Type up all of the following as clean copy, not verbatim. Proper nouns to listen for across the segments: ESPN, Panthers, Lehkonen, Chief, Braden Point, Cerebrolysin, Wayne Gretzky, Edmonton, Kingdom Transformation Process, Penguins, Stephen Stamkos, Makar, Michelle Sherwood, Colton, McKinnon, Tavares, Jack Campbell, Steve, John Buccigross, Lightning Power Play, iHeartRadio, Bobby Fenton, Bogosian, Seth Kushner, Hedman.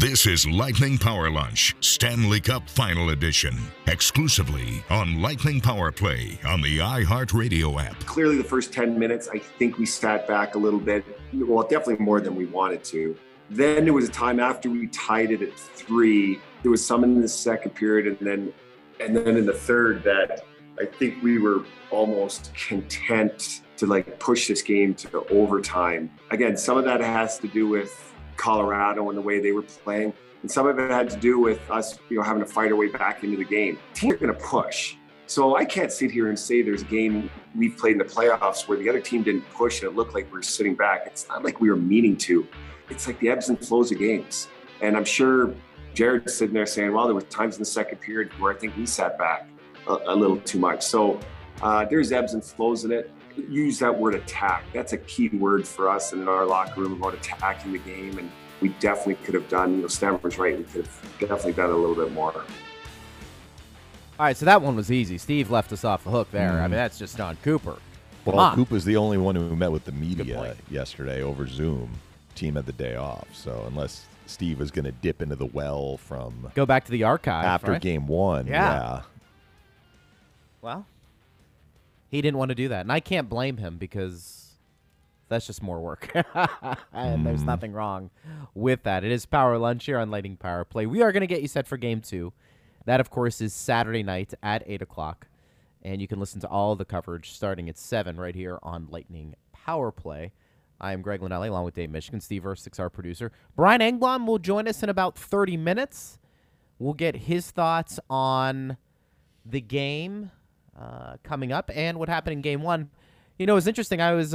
This is Lightning Power Lunch, Stanley Cup Final Edition, exclusively on Lightning Power Play on the iHeartRadio app. Clearly the first 10 minutes, I think we sat back a little bit, well, definitely more than we wanted to. Then there was a time after we tied it at 3, there was some in the second period, and then in the third that I think we were almost content to like push this game to overtime. Again, some of that has to do with Colorado and the way they were playing, and some of it had to do with us, you know, having to fight our way back into the game. Teams are going to push. So I can't sit here and say there's a game we've played in the playoffs where the other team didn't push and it looked like we were sitting back. It's not like we were meaning to. It's like the ebbs and flows of games. And I'm sure Jared's sitting there saying, well, there were times in the second period where I think we sat back a little too much. So there's ebbs and flows in it. Use that word attack. That's a key word for us and in our locker room about attacking the game. And we definitely could have done, you know, Stammer's right, we could have definitely done a little bit more. All right, so that one was easy. Steve left us off the hook there. I mean, that's just on Cooper. Well, Cooper's the only one who met with the media yesterday over Zoom. Team had the day off, so unless Steve was going to dip into the well from... Go back to the archive, after right? Game one, yeah. Well... He didn't want to do that, and I can't blame him because that's just more work. And there's nothing wrong with that. It is Power Lunch here on Lightning Power Play. We are going to get you set for Game 2. That, of course, is Saturday night at 8 o'clock, and you can listen to all the coverage starting at 7 right here on Lightning Power Play. I am Greg Linnelli along with Dave Michigan, Steve Erstick's our producer. Brian Engblom will join us in about 30 minutes. We'll get his thoughts on the game coming up and what happened in Game 1. You know, it was interesting. I was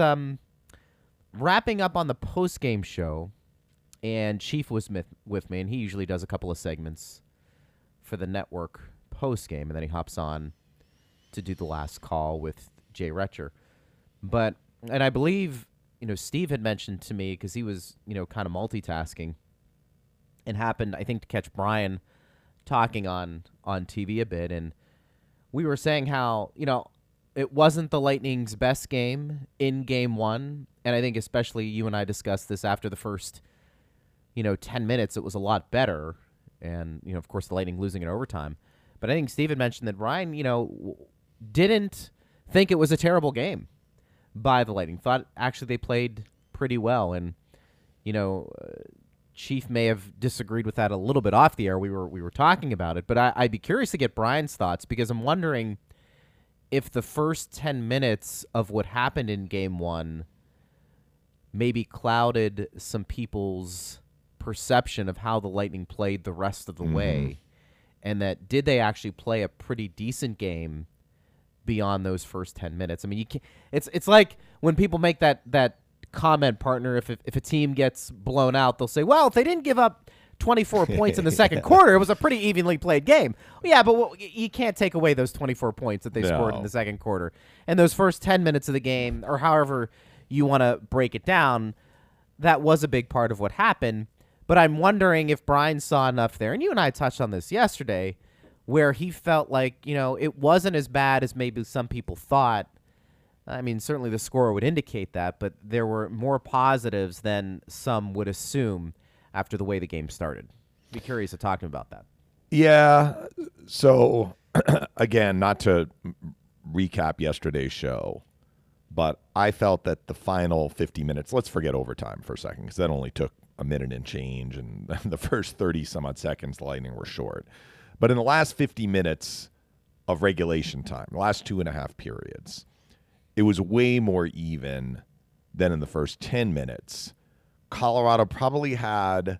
wrapping up on the post-game show, and Chief was with me, and he usually does a couple of segments for the network post-game, and then he hops on to do the last call with Jay Retcher. But, and I believe, you know, Steve had mentioned to me, because he was, you know, kind of multitasking, and happened, I think, to catch Brian talking on TV a bit, and we were saying how, you know, it wasn't the Lightning's best game in Game 1, and I think especially you and I discussed this after the first, you know, 10 minutes, it was a lot better, and, you know, of course, the Lightning losing in overtime. But I think Steven mentioned that Ryan, you know, didn't think it was a terrible game by the Lightning. Thought, actually, they played pretty well, and, you know, Chief may have disagreed with that a little bit off the air. We were talking about it, but I'd be curious to get Brian's thoughts because I'm wondering if the first 10 minutes of what happened in Game 1 maybe clouded some people's perception of how the Lightning played the rest of the way, and that did they actually play a pretty decent game beyond those first 10 minutes? I mean, you can't, it's like when people make that comment, partner, if a team gets blown out, they'll say, well, if they didn't give up 24 points in the second quarter, it was a pretty evenly played game. Yeah, but you can't take away those 24 points that they scored in the second quarter. And those first 10 minutes of the game, or however you want to break it down, that was a big part of what happened. But I'm wondering if Brian saw enough there, and you and I touched on this yesterday, where he felt like, you know, it wasn't as bad as maybe some people thought. I mean, certainly the score would indicate that, but there were more positives than some would assume after the way the game started. I'd be curious to talk to him about that. Yeah. So, again, not to recap yesterday's show, but I felt that the final 50 minutes, let's forget overtime for a second, because that only took a minute and change, and the first 30-some-odd seconds, the Lightning were short. But in the last 50 minutes of regulation time, the last 2.5 periods, it was way more even than in the first 10 minutes. Colorado probably had,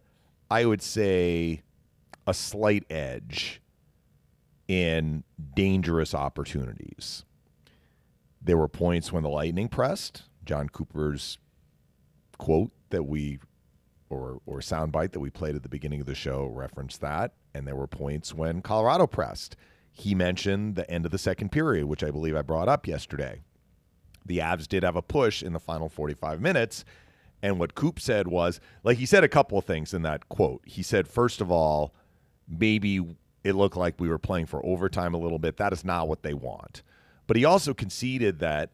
I would say, a slight edge in dangerous opportunities. There were points when the Lightning pressed. John Cooper's quote that we, or soundbite that we played at the beginning of the show referenced that. And there were points when Colorado pressed. He mentioned the end of the second period, which I believe I brought up yesterday. The Avs did have a push in the final 45 minutes, and what Coop said was, like, he said a couple of things in that quote. He said, first of all, maybe it looked like we were playing for overtime a little bit. That is not what they want. But he also conceded that,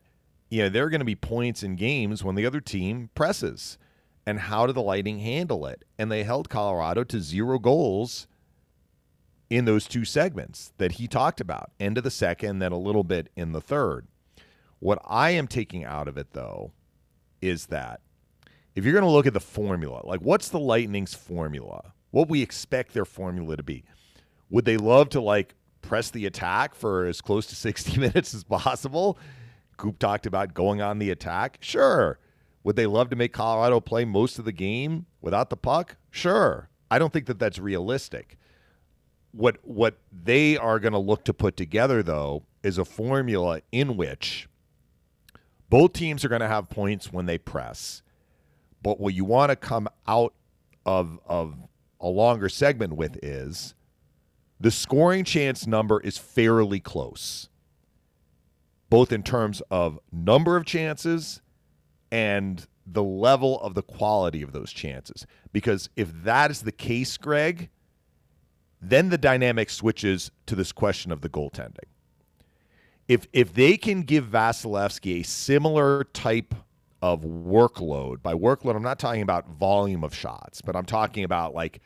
you know, there are going to be points in games when the other team presses. And how did the Lightning handle it? And they held Colorado to 0 goals in those two segments that he talked about, end of the second, then a little bit in the third. What I am taking out of it, though, is that if you're going to look at the formula, like what's the Lightning's formula, what we expect their formula to be, would they love to like press the attack for as close to 60 minutes as possible? Coop talked about going on the attack. Sure. Would they love to make Colorado play most of the game without the puck? Sure. I don't think that that's realistic. What they are going to look to put together, though, is a formula in which both teams are going to have points when they press. But what you want to come out of a longer segment with is the scoring chance number is fairly close, both in terms of number of chances and the level of the quality of those chances. Because if that is the case, Greg, then the dynamic switches to this question of the goaltending. If they can give Vasilevsky a similar type of workload, by workload I'm not talking about volume of shots, but I'm talking about like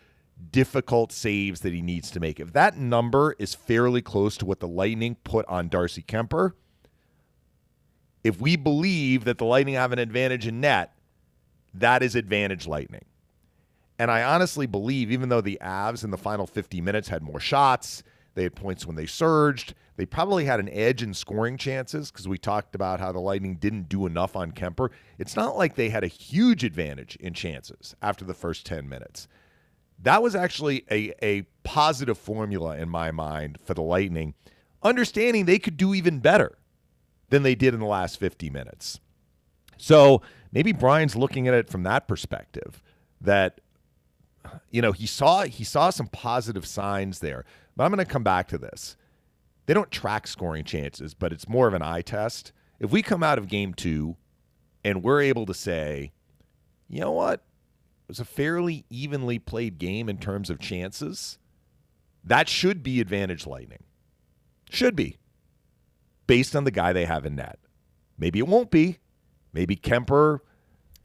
difficult saves that he needs to make. If that number is fairly close to what the Lightning put on Darcy Kemper, if we believe that the Lightning have an advantage in net, that is advantage Lightning. And I honestly believe, even though the Avs in the final 50 minutes had more shots, they had points when they surged, they probably had an edge in scoring chances because we talked about how the Lightning didn't do enough on Kemper. It's not like they had a huge advantage in chances after the first 10 minutes. That was actually a positive formula in my mind for the Lightning, understanding they could do even better than they did in the last 50 minutes. So maybe Brian's looking at it from that perspective, that you know, he saw some positive signs there. But I'm going to come back to this. They don't track scoring chances, but it's more of an eye test. If we come out of game two and we're able to say, you know what, it was a fairly evenly played game in terms of chances, that should be advantage Lightning. Should be. Based on the guy they have in net. Maybe it won't be. Maybe Kemper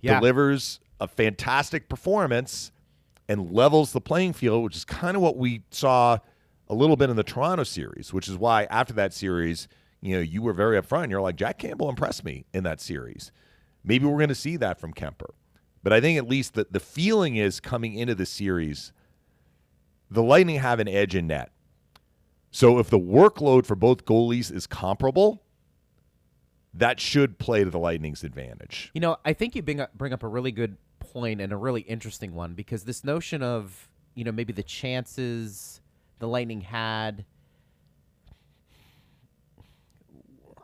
delivers a fantastic performance and levels the playing field, which is kind of what we saw a little bit in the Toronto series, which is why after that series, you know, you were very upfront. You're like, Jack Campbell impressed me in that series. Maybe we're going to see that from Kemper. But I think at least the feeling is coming into the series, the Lightning have an edge in net. So if the workload for both goalies is comparable, that should play to the Lightning's advantage. You know, I think you bring up a really good point and a really interesting one, because this notion of, you know, maybe the chances the Lightning had,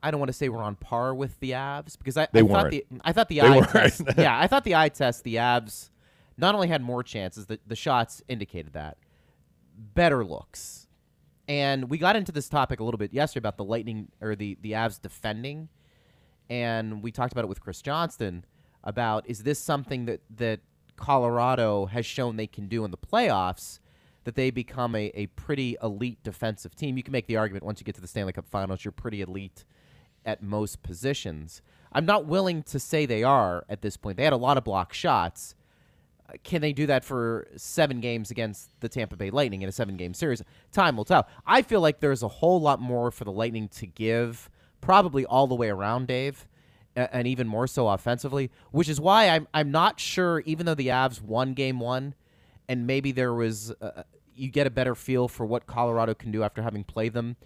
I don't want to say we're on par with the Avs, because I thought the eye test, the Avs not only had more chances, the shots indicated that, better looks. And we got into this topic a little bit yesterday about the Lightning or the Avs defending, and we talked about it with Chris Johnston about, is this something that Colorado has shown they can do in the playoffs, that they become a pretty elite defensive team? You can make the argument once you get to the Stanley Cup Finals, you're pretty elite at most positions. I'm not willing to say they are at this point. They had a lot of block shots. Can they do that for 7 games against the Tampa Bay Lightning in a 7-game series? Time will tell. I feel like there's a whole lot more for the Lightning to give, probably all the way around, Dave, and even more so offensively, which is why I'm not sure, even though the Avs won game one, and maybe there was you get a better feel for what Colorado can do after having played them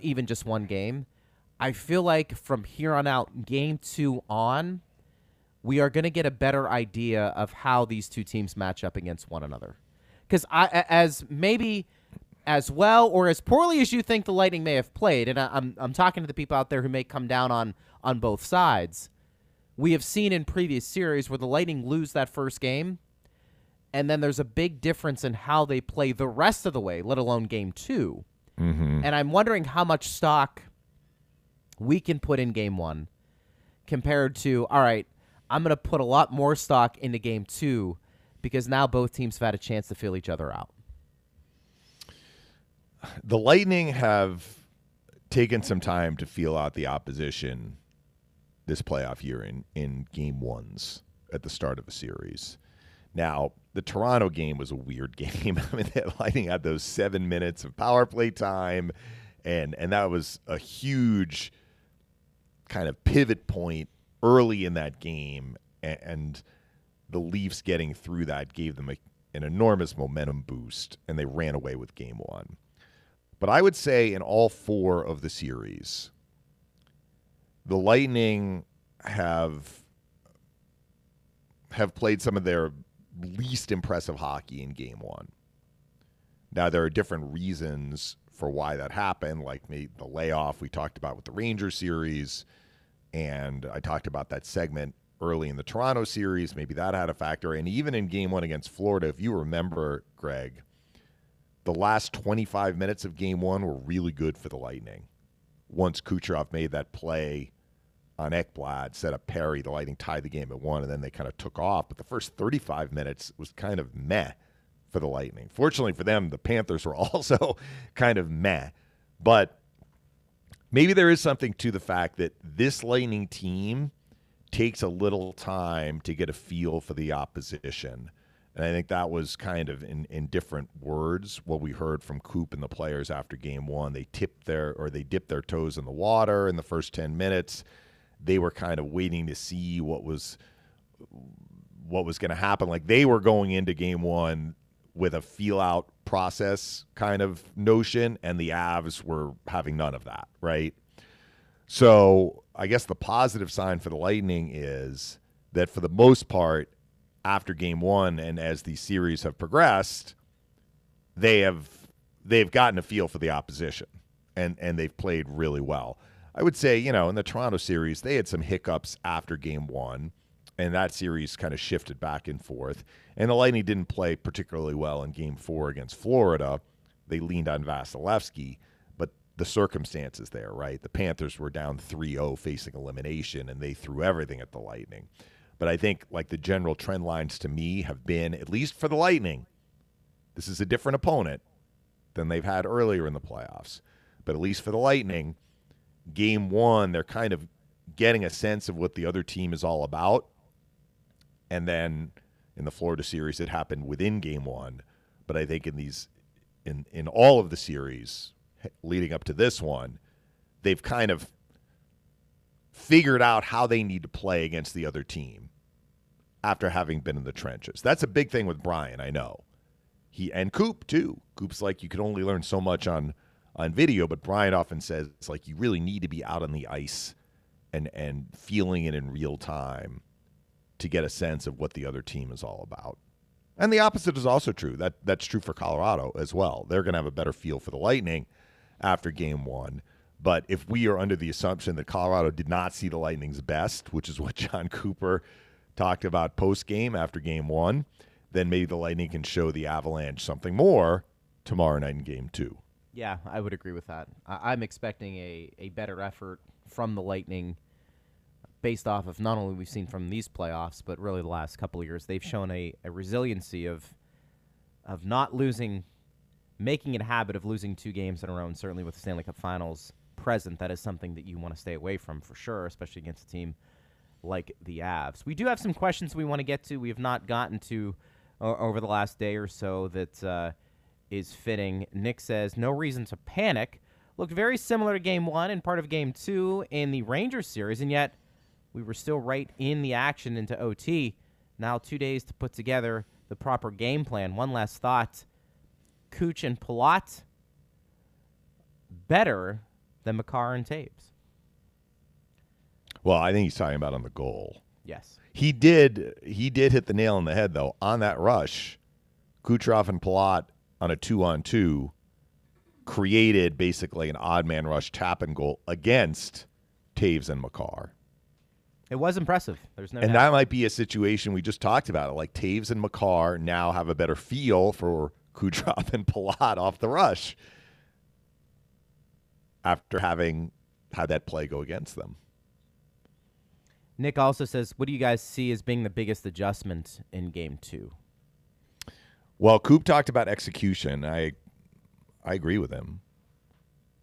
even just 1 game. I feel like from here on out, game two on, we are going to get a better idea of how these two teams match up against one another. Because as well or as poorly as you think the Lightning may have played, and I'm talking to the people out there who may come down on both sides, we have seen in previous series where the Lightning lose that first game, and then there's a big difference in how they play the rest of the way, let alone game two. Mm-hmm. And I'm wondering how much stock we can put in game one compared to, all right, I'm going to put a lot more stock into game two because now both teams have had a chance to feel each other out. The Lightning have taken some time to feel out the opposition this playoff year in game ones at the start of a series. Now, the Toronto game was a weird game. I mean, that Lightning had those 7 minutes of power play time, and that was a huge kind of pivot point early in that game, and the Leafs getting through that gave them an enormous momentum boost, and they ran away with game one. But I would say in all four of the series, the Lightning have played some of their least impressive hockey in game one. Now, there are different reasons for why that happened, like maybe the layoff we talked about with the Rangers series, and I talked about that segment early in the Toronto series. Maybe that had a factor. And even in game one against Florida, if you remember, Greg, the last 25 minutes of game one were really good for the Lightning. Once Kucherov made that play on Ekblad, set a parry, the Lightning tied the game at one, and then they kind of took off. But the first 35 minutes was kind of meh for the Lightning. Fortunately for them, the Panthers were also kind of meh. But maybe there is something to the fact that this Lightning team takes a little time to get a feel for the opposition. And I think that was kind of, in different words, what we heard from Coop and the players after game one. They dipped their toes in the water in the first 10 minutes. They were kind of waiting to see what was going to happen. Like, they were going into game one with a feel-out process kind of notion, and the Avs were having none of that, right? So I guess the positive sign for the Lightning is that for the most part, after game one and as the series have progressed, they've gotten a feel for the opposition, and they've played really well. I would say, in the Toronto series, they had some hiccups after game one, and that series kind of shifted back and forth. And the Lightning didn't play particularly well in game four against Florida. They leaned on Vasilevsky, but the circumstances there, right? The Panthers were down 3-0 facing elimination, and they threw everything at the Lightning. But I think, like, the general trend lines to me have been, at least for the Lightning, this is a different opponent than they've had earlier in the playoffs. But at least for the Lightning, game one, they're kind of getting a sense of what the other team is all about. And then in the Florida series, it happened within game one. But I think in all of the series leading up to this one, they've kind of figured out how they need to play against the other team after having been in the trenches. That's a big thing with Brian, I know. He and Coop, too. Coop's like, you can only learn so much on video, but Brian often says it's like you really need to be out on the ice and feeling it in real time to get a sense of what the other team is all about. And the opposite is also true. That's true for Colorado as well. They're going to have a better feel for the Lightning after game one. But if we are under the assumption that Colorado did not see the Lightning's best, which is what John Cooper talked about post-game after game one, then maybe the Lightning can show the Avalanche something more tomorrow night in game two. Yeah, I would agree with that. I'm expecting a better effort from the Lightning based off of not only we've seen from these playoffs, but really the last couple of years. They've shown a resiliency of not losing, making it a habit of losing two games in a row, and certainly with the Stanley Cup Finals present, that is something that you want to stay away from for sure, especially against a team like the Avs. We do have some questions we want to get to. We have not gotten to over the last day or so that is fitting. Nick says, no reason to panic. Looked very similar to Game 1 and part of Game 2 in the Rangers series, and yet we were still right in the action into OT. Now 2 days to put together the proper game plan. One last thought. Kuch and Palat better than Makar and Taves. Well, I think he's talking about on the goal. Yes. He did hit the nail on the head, though. On that rush, Kucherov and Palat on a 2-on-2 created basically an odd man rush tap and goal against Taves and Makar. It was impressive. There's no doubt. And that might be a situation we just talked about. Like, Taves and Makar now have a better feel for Kucherov and Palat off the rush after having had that play go against them. Nick also says, what do you guys see as being the biggest adjustment in Game 2? Well, Coop talked about execution. I agree with him.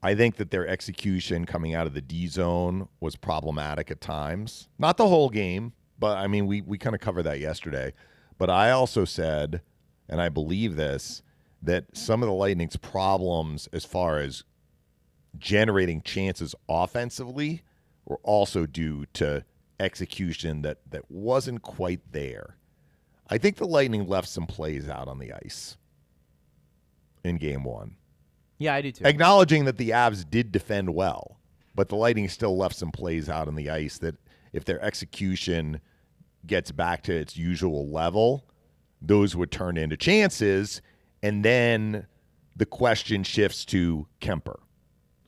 I think that their execution coming out of the D zone was problematic at times. Not the whole game, But, I mean, we kind of covered that yesterday. But I also said, and I believe this, that some of the Lightning's problems as far as generating chances offensively were also due to execution that wasn't quite there. I think the Lightning left some plays out on the ice in game one. Yeah, I do too. Acknowledging that the Avs did defend well, but the Lightning still left some plays out on the ice that if their execution gets back to its usual level, those would turn into chances. And then the question shifts to Kemper.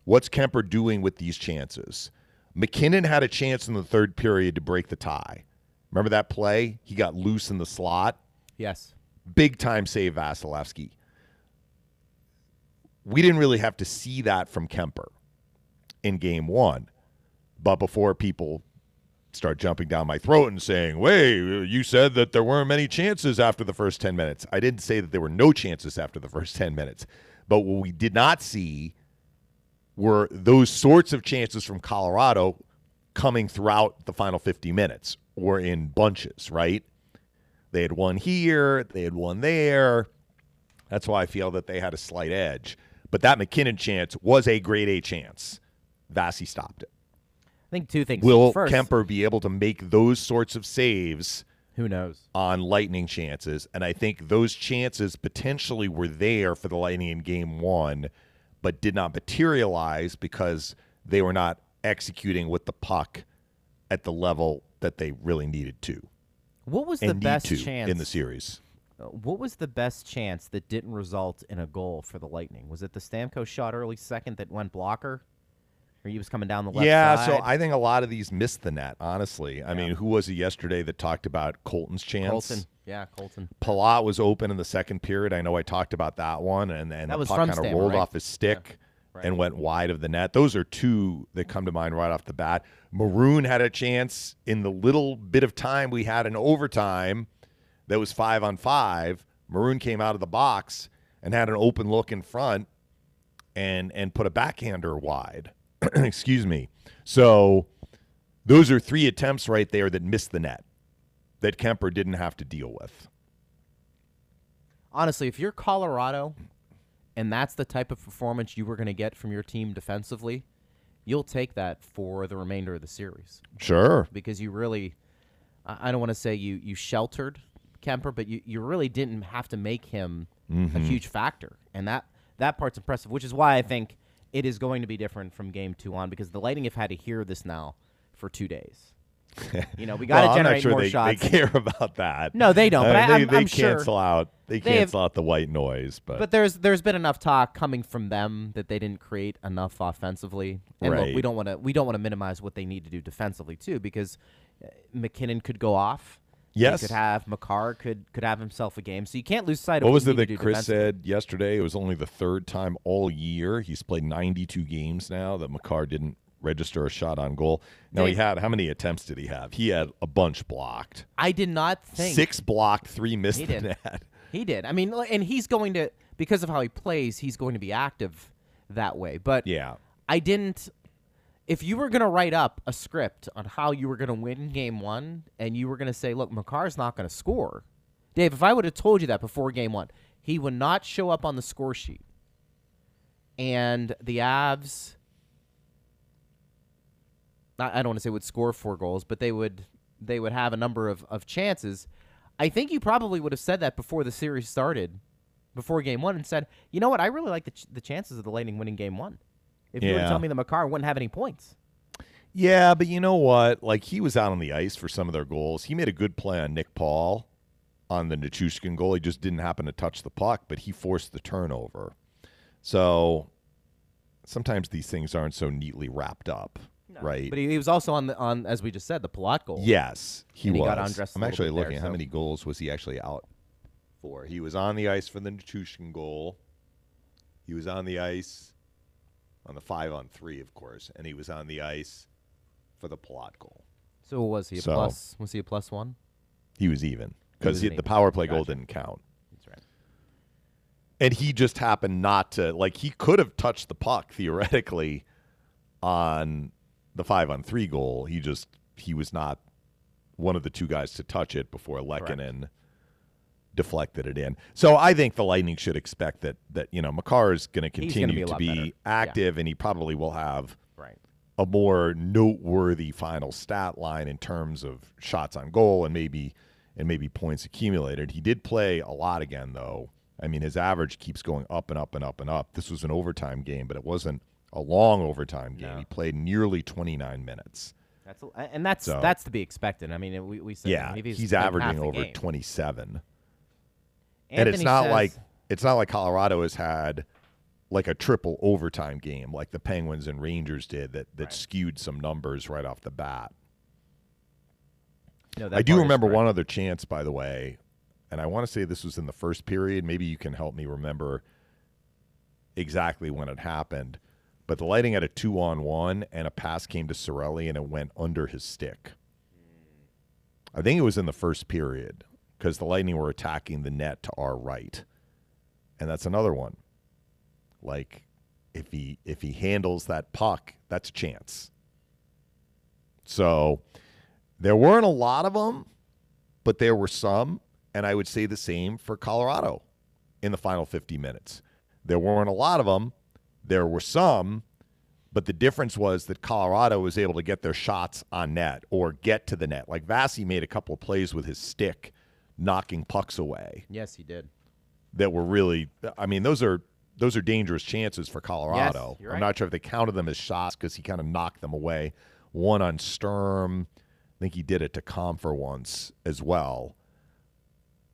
What's Kemper doing with these chances? McKinnon had a chance in the third period to break the tie. Remember that play? He got loose in the slot. Yes. Big time save, Vasilevsky. We didn't really have to see that from Kemper in game one. But before people start jumping down my throat and saying, wait, you said that there weren't many chances after the first 10 minutes. I didn't say that there were no chances after the first 10 minutes. But what we did not see were those sorts of chances from Colorado coming throughout the final 50 minutes or in bunches, right? They had one here. They had one there. That's why I feel that they had a slight edge. But that McKinnon chance was a grade A chance. Vasi stopped it. I think two things. Will first, Kemper be able to make those sorts of saves? Who knows? On Lightning chances. And I think those chances potentially were there for the Lightning in game one, but did not materialize because they were not executing with the puck at the level that they really needed to. What was the best chance in the series? What was the best chance that didn't result in a goal for the Lightning? Was it the Stamkos shot early second that went blocker? Or he was coming down the left side? Yeah, so I think a lot of these missed the net, honestly. Yeah. I mean, who was it yesterday that talked about Colton's chance? Colton. Palat was open in the second period. I know I talked about that one, and that the puck kind of rolled off his stick and went wide of the net. Those are two that come to mind right off the bat. Maroon had a chance in the little bit of time we had in overtime that was 5-on-5. Maroon came out of the box and had an open look in front and put a backhander wide. Excuse me. So those are three attempts right there that missed the net that Kemper didn't have to deal with. Honestly, if you're Colorado and that's the type of performance you were going to get from your team defensively, you'll take that for the remainder of the series. Sure. Because you really, I don't want to say you sheltered Kemper, but you really didn't have to make him a huge factor. And that part's impressive, which is why I think it is going to be different from game two on, because the Lightning have had to hear this now for 2 days. You know, we got to generate more shots. They care about that. No, they don't. I mean, they cancel out the white noise. But there's been enough talk coming from them that they didn't create enough offensively. And look, we don't want to minimize what they need to do defensively too, because McKinnon could go off. Yes, they could have Makar could have himself a game. So you can't lose sight of what was it that Chris said yesterday? It was only the third time all year he's played 92 games now that Makar didn't register a shot on goal. Now he had, how many attempts did he have? He had a bunch blocked. I did not think 6 blocked, 3 missed the net. He did. I mean, and he's going to, because of how he plays, he's going to be active that way. But yeah, I didn't. If you were going to write up a script on how you were going to win game one and you were going to say, look, Makar's not going to score. Dave, if I would have told you that before game one, he would not show up on the score sheet. And the Avs, I don't want to say would score 4 goals, but they would have a number of chances. I think you probably would have said that before the series started, before game one, and said, you know what, I really like the chances of the Lightning winning game one. If you were to tell me that Makar wouldn't have any points. Yeah, but you know what? Like, he was out on the ice for some of their goals. He made a good play on Nick Paul on the Nichushkin goal. He just didn't happen to touch the puck, but he forced the turnover. So sometimes these things aren't so neatly wrapped up, right? But he was also on as we just said, the Palat goal. Yes, he got undressed. I'm actually looking at how many goals was he actually out for. He was on the ice for the Nichushkin goal. He was on the ice on the 5-on-3, of course, and he was on the ice for the Palat goal. So was he plus? Was he a plus one? He was even, because the power play goal didn't count. That's right. And he just happened not to, like, he could have touched the puck theoretically on the 5-on-3 goal. He was not one of the two guys to touch it before Lehkonen deflected it in. So I think the Lightning should expect that you know, Makar is going to continue to be active, and he probably will have a more noteworthy final stat line in terms of shots on goal and maybe points accumulated. He did play a lot again, though. I mean, his average keeps going up and up and up and up. This was an overtime game, but it wasn't a long overtime game. No. He played nearly 29 minutes. That's to be expected. I mean, we said maybe he's averaging over game. 27. Anthony and it's not like Colorado has had like a triple overtime game like the Penguins and Rangers did that skewed some numbers right off the bat. No, I do remember one other chance, by the way, and I want to say this was in the first period. Maybe you can help me remember exactly when it happened. But the Lightning had a 2-on-1, and a pass came to Cirelli, and it went under his stick. I think it was in the first period because the Lightning were attacking the net to our right. And that's another one. Like, if he handles that puck, that's a chance. So there weren't a lot of them, but there were some. And I would say the same for Colorado in the final 50 minutes. There weren't a lot of them. There were some, but the difference was that Colorado was able to get their shots on net or get to the net. Like, Vasi made a couple of plays with his stick, knocking pucks away. Yes, he did. That were really, I mean, those are dangerous chances for Colorado. Yes, you're right. I'm not sure if they counted them as shots because he kind of knocked them away. One on Sturm. I think he did it to Comfer once as well.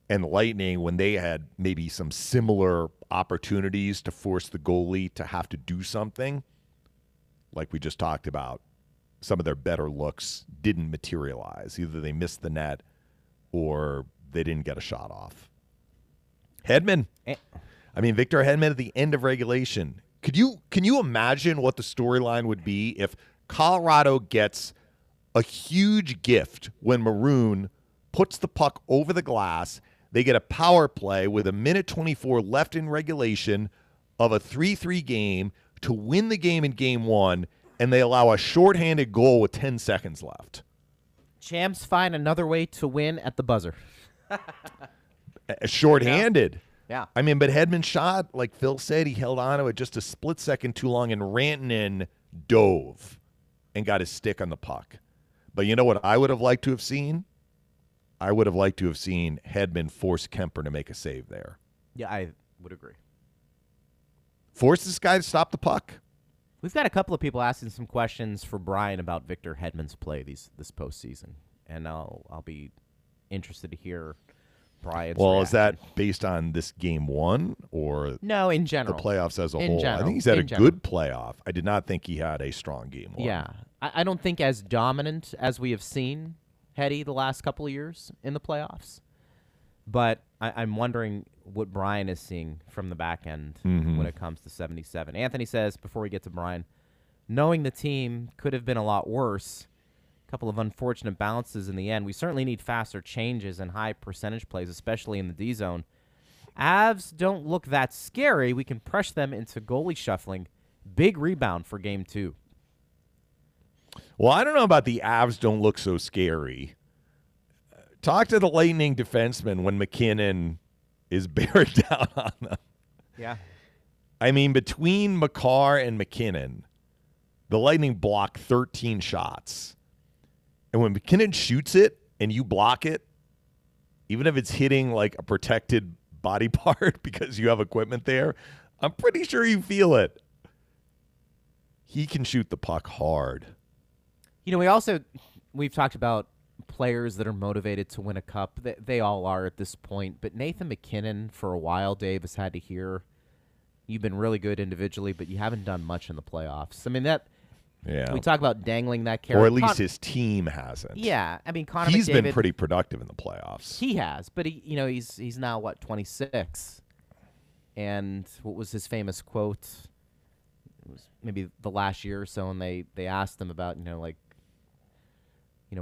And the Lightning, when they had maybe some similar opportunities to force the goalie to have to do something, like we just talked about, some of their better looks didn't materialize. Either they missed the net or they didn't get a shot off. Hedman. I mean, Victor Hedman at the end of regulation. Can you imagine what the storyline would be if Colorado gets a huge gift when Maroon puts the puck over the glass? They get a power play with 1:24 left in regulation of a 3-3 game to win the game in game one, and they allow a shorthanded goal with 10 seconds left. Champs find another way to win at the buzzer. Shorthanded. Yeah. I mean, but Hedman's shot, like Phil said, he held on to it just a split second too long, and Rantanen dove and got his stick on the puck. But you know what I would have liked to have seen? I would have liked to have seen Hedman force Kemper to make a save there. Yeah, I would agree. Force this guy to stop the puck. We've got a couple of people asking some questions for Brian about Victor Hedman's play this postseason, and I'll be interested to hear Brian's. Well, reaction. Is that based on this game one or no? In general, the playoffs as a whole. General, I think he's had a good playoff. I did not think he had a strong game one. Yeah, I don't think as dominant as we have seen Heddy the last couple of years in the playoffs. But I'm wondering what Brian is seeing from the back end when it comes to 77. Anthony says, before we get to Brian, knowing the team could have been a lot worse, a couple of unfortunate bounces in the end. We certainly need faster changes and high percentage plays, especially in the D zone. Avs don't look that scary. We can press them into goalie shuffling. Big rebound for game two. Well, I don't know about the Avs don't look so scary. Talk to the Lightning defenseman when McKinnon is bearing down on them. Yeah. I mean, between Makar and McKinnon, the Lightning block 13 shots. And when McKinnon shoots it and you block it, even if it's hitting like a protected body part because you have equipment there, I'm pretty sure you feel it. He can shoot the puck hard. You know, we've talked about players that are motivated to win a cup. They all are at this point. But Nathan McKinnon, for a while, Dave, has had to hear, you've been really good individually, but you haven't done much in the playoffs. I mean, we talk about dangling that carrot. Or at least his team hasn't. Yeah. I mean, Connor McDavid. He's been pretty productive in the playoffs. He has. But, he's now, 26? And what was his famous quote? It was maybe the last year or so, and they asked him about,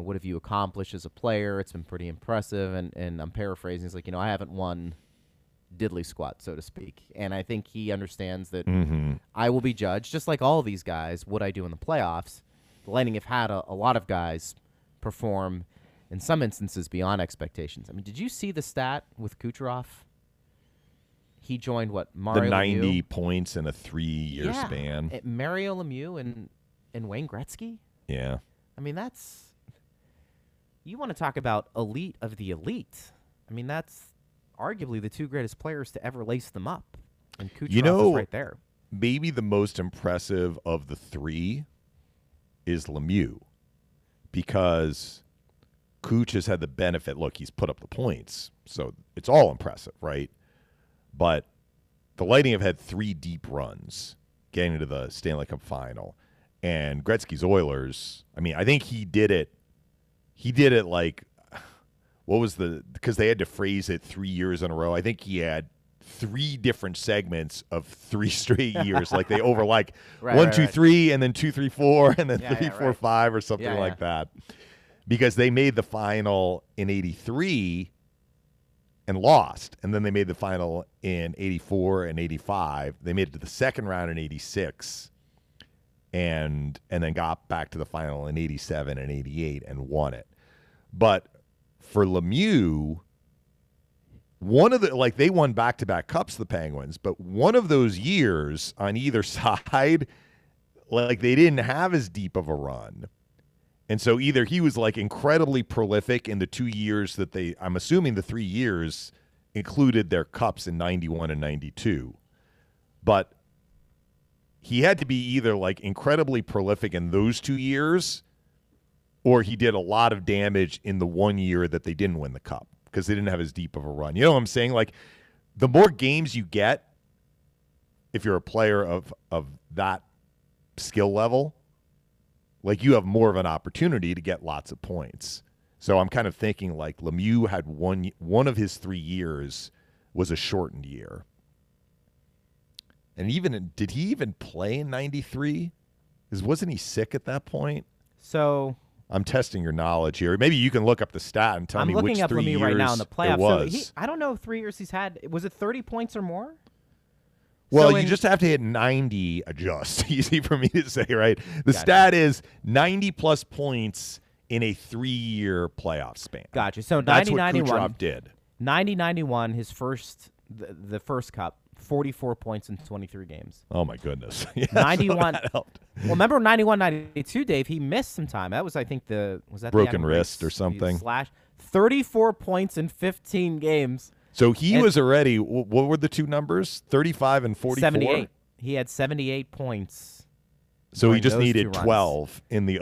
what have you accomplished as a player? It's been pretty impressive. And I'm paraphrasing. He's like, I haven't won diddly squat, so to speak. And I think he understands that I will be judged, just like all these guys, what I do in the playoffs. The Lightning have had a lot of guys perform in some instances beyond expectations. I mean, did you see the stat with Kucherov? He joined what, Mario Lemieux? The 90 points in a 3-year span. Mario Lemieux and Wayne Gretzky? Yeah. I mean, that's... You want to talk about elite of the elite. I mean, that's arguably the two greatest players to ever lace them up. And Kucherov is right there. Maybe the most impressive of the three is Lemieux, because Kuch has had the benefit. Look, he's put up the points, so it's all impressive, right? But the Lightning have had 3 deep runs getting into the Stanley Cup Final. And Gretzky's Oilers, I mean, I think he did it. He did it like, what was the, because they had to phrase it 3 years in a row. I think he had 3 different segments of 3 straight years. Like they over like right, 1, 2, 3, and then 2, 3, 4, and then 3, 4, 5 or something like that. Because they made the final in 83 and lost. And then they made the final in 84 and 85. They made it to the second round in 86. And then got back to the final in 87 and 88 and won it. But for Lemieux, one of the, like, they won back-to-back cups, the Penguins, but one of those years on either side, like, they didn't have as deep of a run. And so either he was, like, incredibly prolific in the 2 years that they, I'm assuming the 3 years included their cups in 91 and 92. But he had to be either like incredibly prolific in those 2 years, or he did a lot of damage in the 1 year that they didn't win the cup because they didn't have as deep of a run. You know what I'm saying? Like, the more games you get, if you're a player of that skill level, like, you have more of an opportunity to get lots of points. So I'm kind of thinking like Lemieux had one of his 3 years was a shortened year. And even, did he even play in 93? Wasn't he sick at that point? So I'm testing your knowledge here. Maybe you can look up the stat and tell me which 3 years it was. I'm looking up Lemieux right now in the playoffs. So I don't know 3 years he's had. Was it 30 points or more? Well, so you just have to hit 90 adjust. Easy for me to say, right? The stat is 90-plus points in a 3-year playoff span. Gotcha. So 90-91. That's what Kucherov did. 90-91, his first, the first cup. 44 points in 23 games. Oh, my goodness. Yeah, 91. So well, remember 91-92, Dave? He missed some time. That was, I think, was that broken wrist or something. Slash 34 points in 15 games. So he was already, what were the two numbers? 35 and 44? 78. He had 78 points. So he just needed 12 in the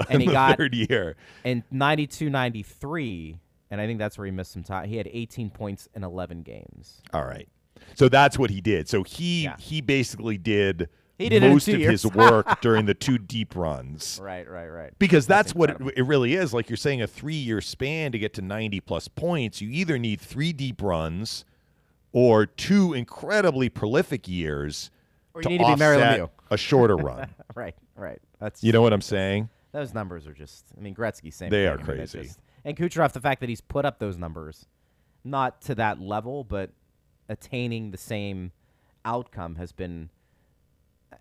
third year. And 92-93, and I think that's where he missed some time. He had 18 points in 11 games. All right. So that's what he did. So he basically did most of his work during the 2 deep runs. Right. Because that's what it really is. Like you're saying, a 3-year span to get to 90-plus points, you either need 3 deep runs or 2 incredibly prolific years or you need to be offset a shorter run. Right. That's you know what I'm saying? Those numbers are just, I mean, Gretzky, same thing. They are crazy. And Kucherov, the fact that he's put up those numbers, not to that level, but attaining the same outcome has been,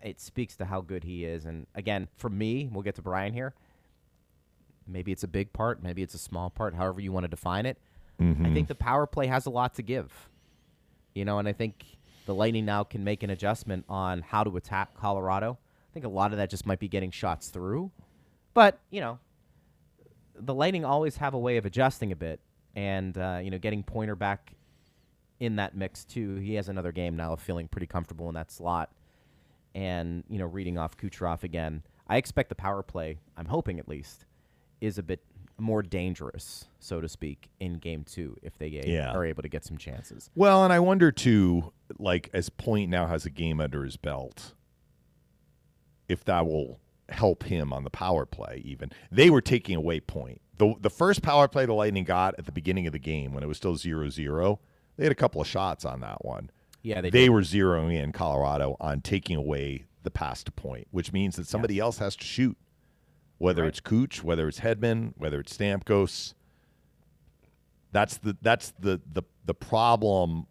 it speaks to how good he is. And again, for me, we'll get to Brian here. Maybe it's a big part, maybe it's a small part, however you want to define it. Mm-hmm. I think the power play has a lot to give. You know, and I think the Lightning now can make an adjustment on how to attack Colorado. I think a lot of that just might be getting shots through. But, you know, the Lightning always have a way of adjusting a bit and, you know, getting Pointer back in that mix too. He has another game now of feeling pretty comfortable in that slot and, you know, reading off Kucherov again. I expect the power play, I'm hoping at least, is a bit more dangerous, so to speak, in Game 2 if they are able to get some chances. Well, and I wonder too, like, as Point now has a game under his belt, if that will help him on the power play even. They were taking away Point. The first power play the Lightning got at the beginning of the game when it was still 0-0, they had a couple of shots on that one. Yeah, they were zeroing in Colorado on taking away the pass to Point, which means that somebody else has to shoot, whether it's Kuch, whether it's Hedman, whether it's Stamkos. That's the problem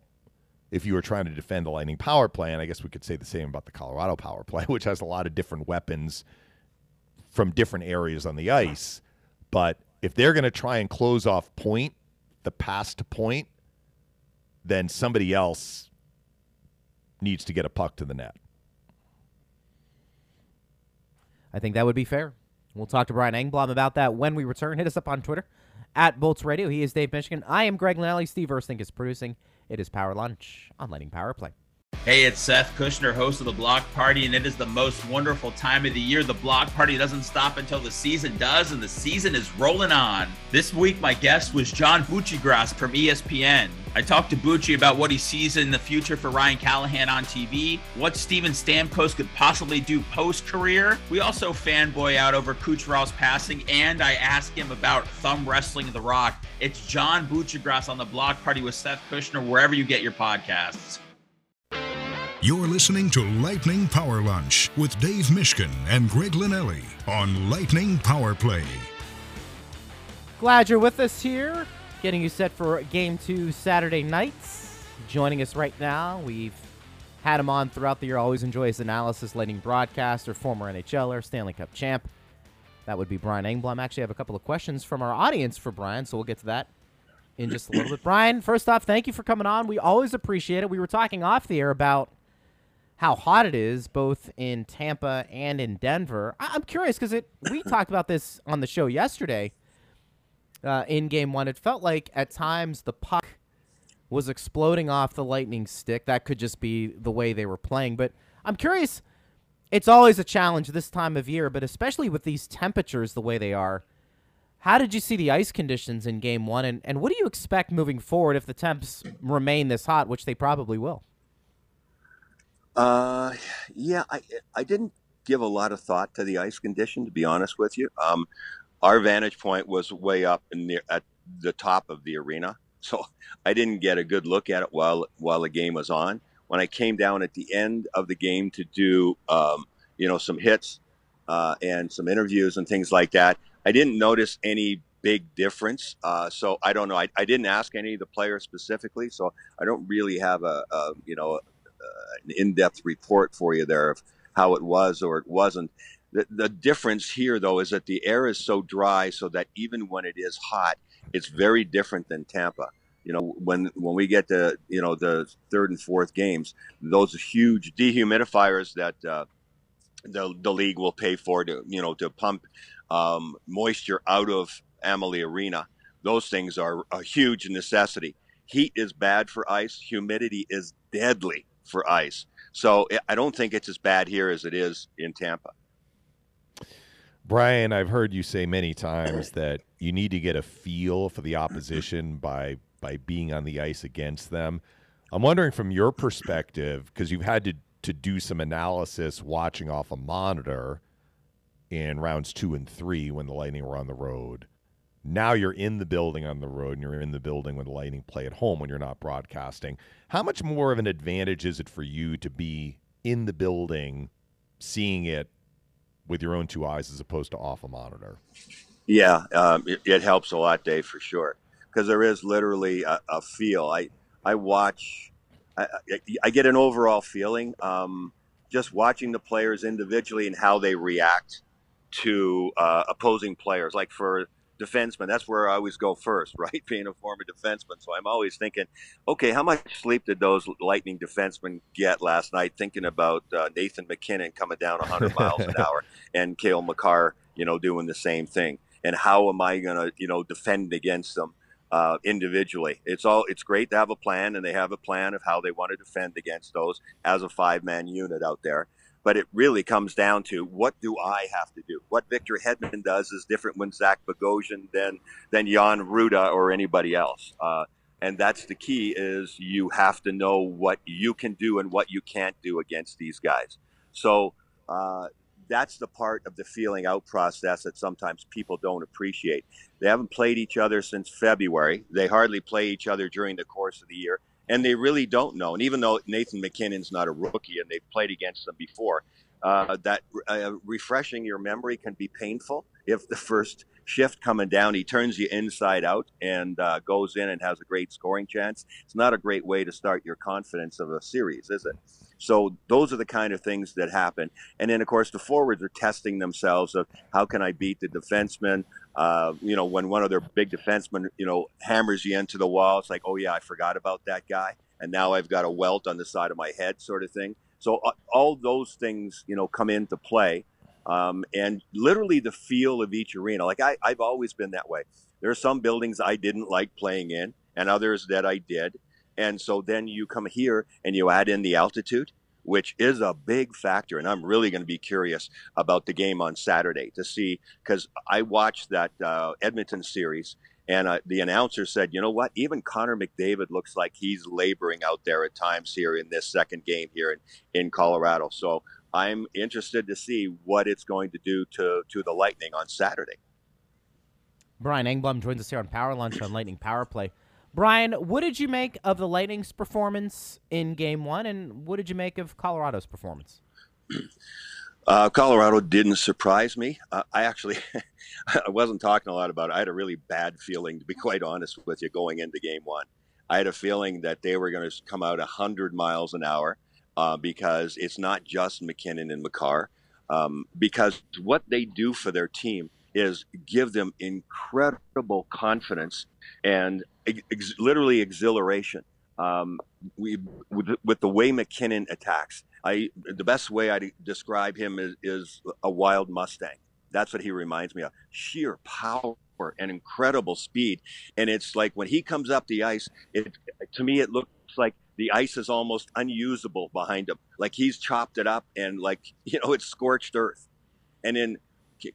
if you were trying to defend the Lightning power play, and I guess we could say the same about the Colorado power play, which has a lot of different weapons from different areas on the ice. But if they're going to try and close off point, the pass to point, then somebody else needs to get a puck to the net. I think that would be fair. We'll talk to Brian Engblom about that when we return. Hit us up on Twitter, @BoltsRadio. He is Dave Michigan. I am Greg Linnelli. Steve Erstling is producing. It is Power Lunch on Lightning Power Play. Hey, it's Seth Kushner, host of The Block Party, and it is the most wonderful time of the year. The Block Party doesn't stop until the season does, and the season is rolling on. This week, my guest was John Buccigross from ESPN. I talked to Bucci about what he sees in the future for Ryan Callahan on TV, what Stephen Stamkos could possibly do post-career. We also fanboy out over Kucherov's passing, and I ask him about thumb wrestling The Rock. It's John Buccigross on The Block Party with Seth Kushner, wherever you get your podcasts. You're listening to Lightning Power Lunch with Dave Michigan and Greg Linnelli on Lightning Power Play. Glad you're with us here, getting you set for Game 2 Saturday nights. Joining us right now, we've had him on throughout the year. Always enjoy his analysis, Lightning broadcaster, former NHLer, Stanley Cup champ. That would be Brian Engblom. Actually, I have a couple of questions from our audience for Brian, so we'll get to that in just a little bit. Brian, first off, thank you for coming on. We always appreciate it. We were talking off the air about how hot it is, both in Tampa and in Denver. I'm curious, because we talked about this on the show yesterday in Game 1. It felt like, at times, the puck was exploding off the Lightning stick. That could just be the way they were playing. But I'm curious, it's always a challenge this time of year, but especially with these temperatures the way they are, how did you see the ice conditions in Game 1, and what do you expect moving forward if the temps remain this hot, which they probably will? I didn't give a lot of thought to the ice condition, to be honest with you. Our vantage point was way up at the top of the arena, so I didn't get a good look at it while the game was on. When I came down at the end of the game to do, some hits and some interviews and things like that, I didn't notice any big difference. So I don't know. I didn't ask any of the players specifically, so I don't really have an in-depth report for you there of how it was or it wasn't. The difference here, though, is that the air is so dry, so that even when it is hot, it's very different than Tampa. You know, when we get to the third and fourth games, those huge dehumidifiers that the league will pay for to pump moisture out of Amalie Arena, those things are a huge necessity. Heat is bad for ice. Humidity is deadly for ice. So I don't think it's as bad here as it is in Tampa. Brian, I've heard you say many times that you need to get a feel for the opposition by being on the ice against them. I'm wondering from your perspective, because you've had to do some analysis watching off a monitor in rounds 2 and 3 when the Lightning were on the road. Now you're in the building on the road, and you're in the building when the Lightning play at home when you're not broadcasting. How much more of an advantage is it for you to be in the building, seeing it with your own two eyes as opposed to off a monitor? Yeah, it helps a lot, Dave, for sure, because there is literally a feel. I watch, I get an overall feeling just watching the players individually and how they react to opposing players. Like for defenseman, that's where I always go first, right? Being a former defenseman. So I'm always thinking, okay, how much sleep did those Lightning defensemen get last night thinking about Nathan McKinnon coming down 100 miles an hour and Makar, doing the same thing? And how am I going to, defend against them individually? It's great to have a plan, and they have a plan of how they want to defend against those as a 5-man unit out there. But it really comes down to, what do I have to do? What Victor Hedman does is different when Zach Bogosian than Jan Ruda or anybody else. And that's the key, is you have to know what you can do and what you can't do against these guys. So that's the part of the feeling out process that sometimes people don't appreciate. They haven't played each other since February. They hardly play each other during the course of the year. And they really don't know. And even though Nathan McKinnon's not a rookie and they've played against them before, refreshing your memory can be painful. if the first shift coming down, he turns you inside out and goes in and has a great scoring chance. It's not a great way to start your confidence of a series, is it? So those are the kind of things that happen. And then, of course, the forwards are testing themselves of how can I beat the defenseman? When one of their big defensemen, hammers you into the wall, it's like, oh, yeah, I forgot about that guy. And now I've got a welt on the side of my head sort of thing. So all those things, come into play. And literally the feel of each arena. Like I've always been that way. There are some buildings I didn't like playing in and others that I did. And so then you come here and you add in the altitude, which is a big factor. And I'm really going to be curious about the game on Saturday to see, because I watched that Edmonton series and the announcer said, you know what, even Connor McDavid looks like he's laboring out there at times here in this second game here in Colorado. So I'm interested to see what it's going to do to the Lightning on Saturday. Brian Engblom joins us here on Power Lunch on Lightning Power Play. Brian, what did you make of the Lightning's performance in Game 1, and what did you make of Colorado's performance? Colorado didn't surprise me. I wasn't talking a lot about it. I had a really bad feeling, to be quite honest with you, going into Game 1. I had a feeling that they were going to come out 100 miles an hour because it's not just McKinnon and Makar. Because what they do for their team is give them incredible confidence and literally exhilaration. With the way McKinnon attacks, the best way I describe him is a wild Mustang. That's what he reminds me of. Sheer power and incredible speed. And it's like when he comes up the ice, to me it looks like the ice is almost unusable behind him. Like he's chopped it up and it's scorched earth. And then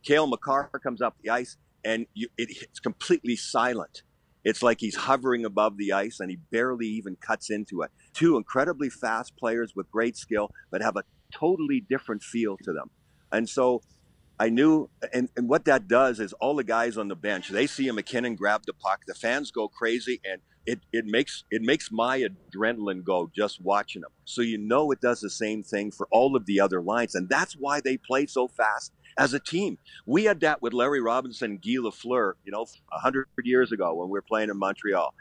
Kale Makar comes up the ice and it's completely silent. It's like he's hovering above the ice and he barely even cuts into it. Two incredibly fast players with great skill, but have a totally different feel to them. And so I knew, and what that does is all the guys on the bench, they see a McKinnon grab the puck, the fans go crazy, and it makes my adrenaline go just watching them. So it does the same thing for all of the other lines, and that's why they play so fast. As a team, we had that with Larry Robinson, Guy Lafleur, 100 years ago when we were playing in Montreal.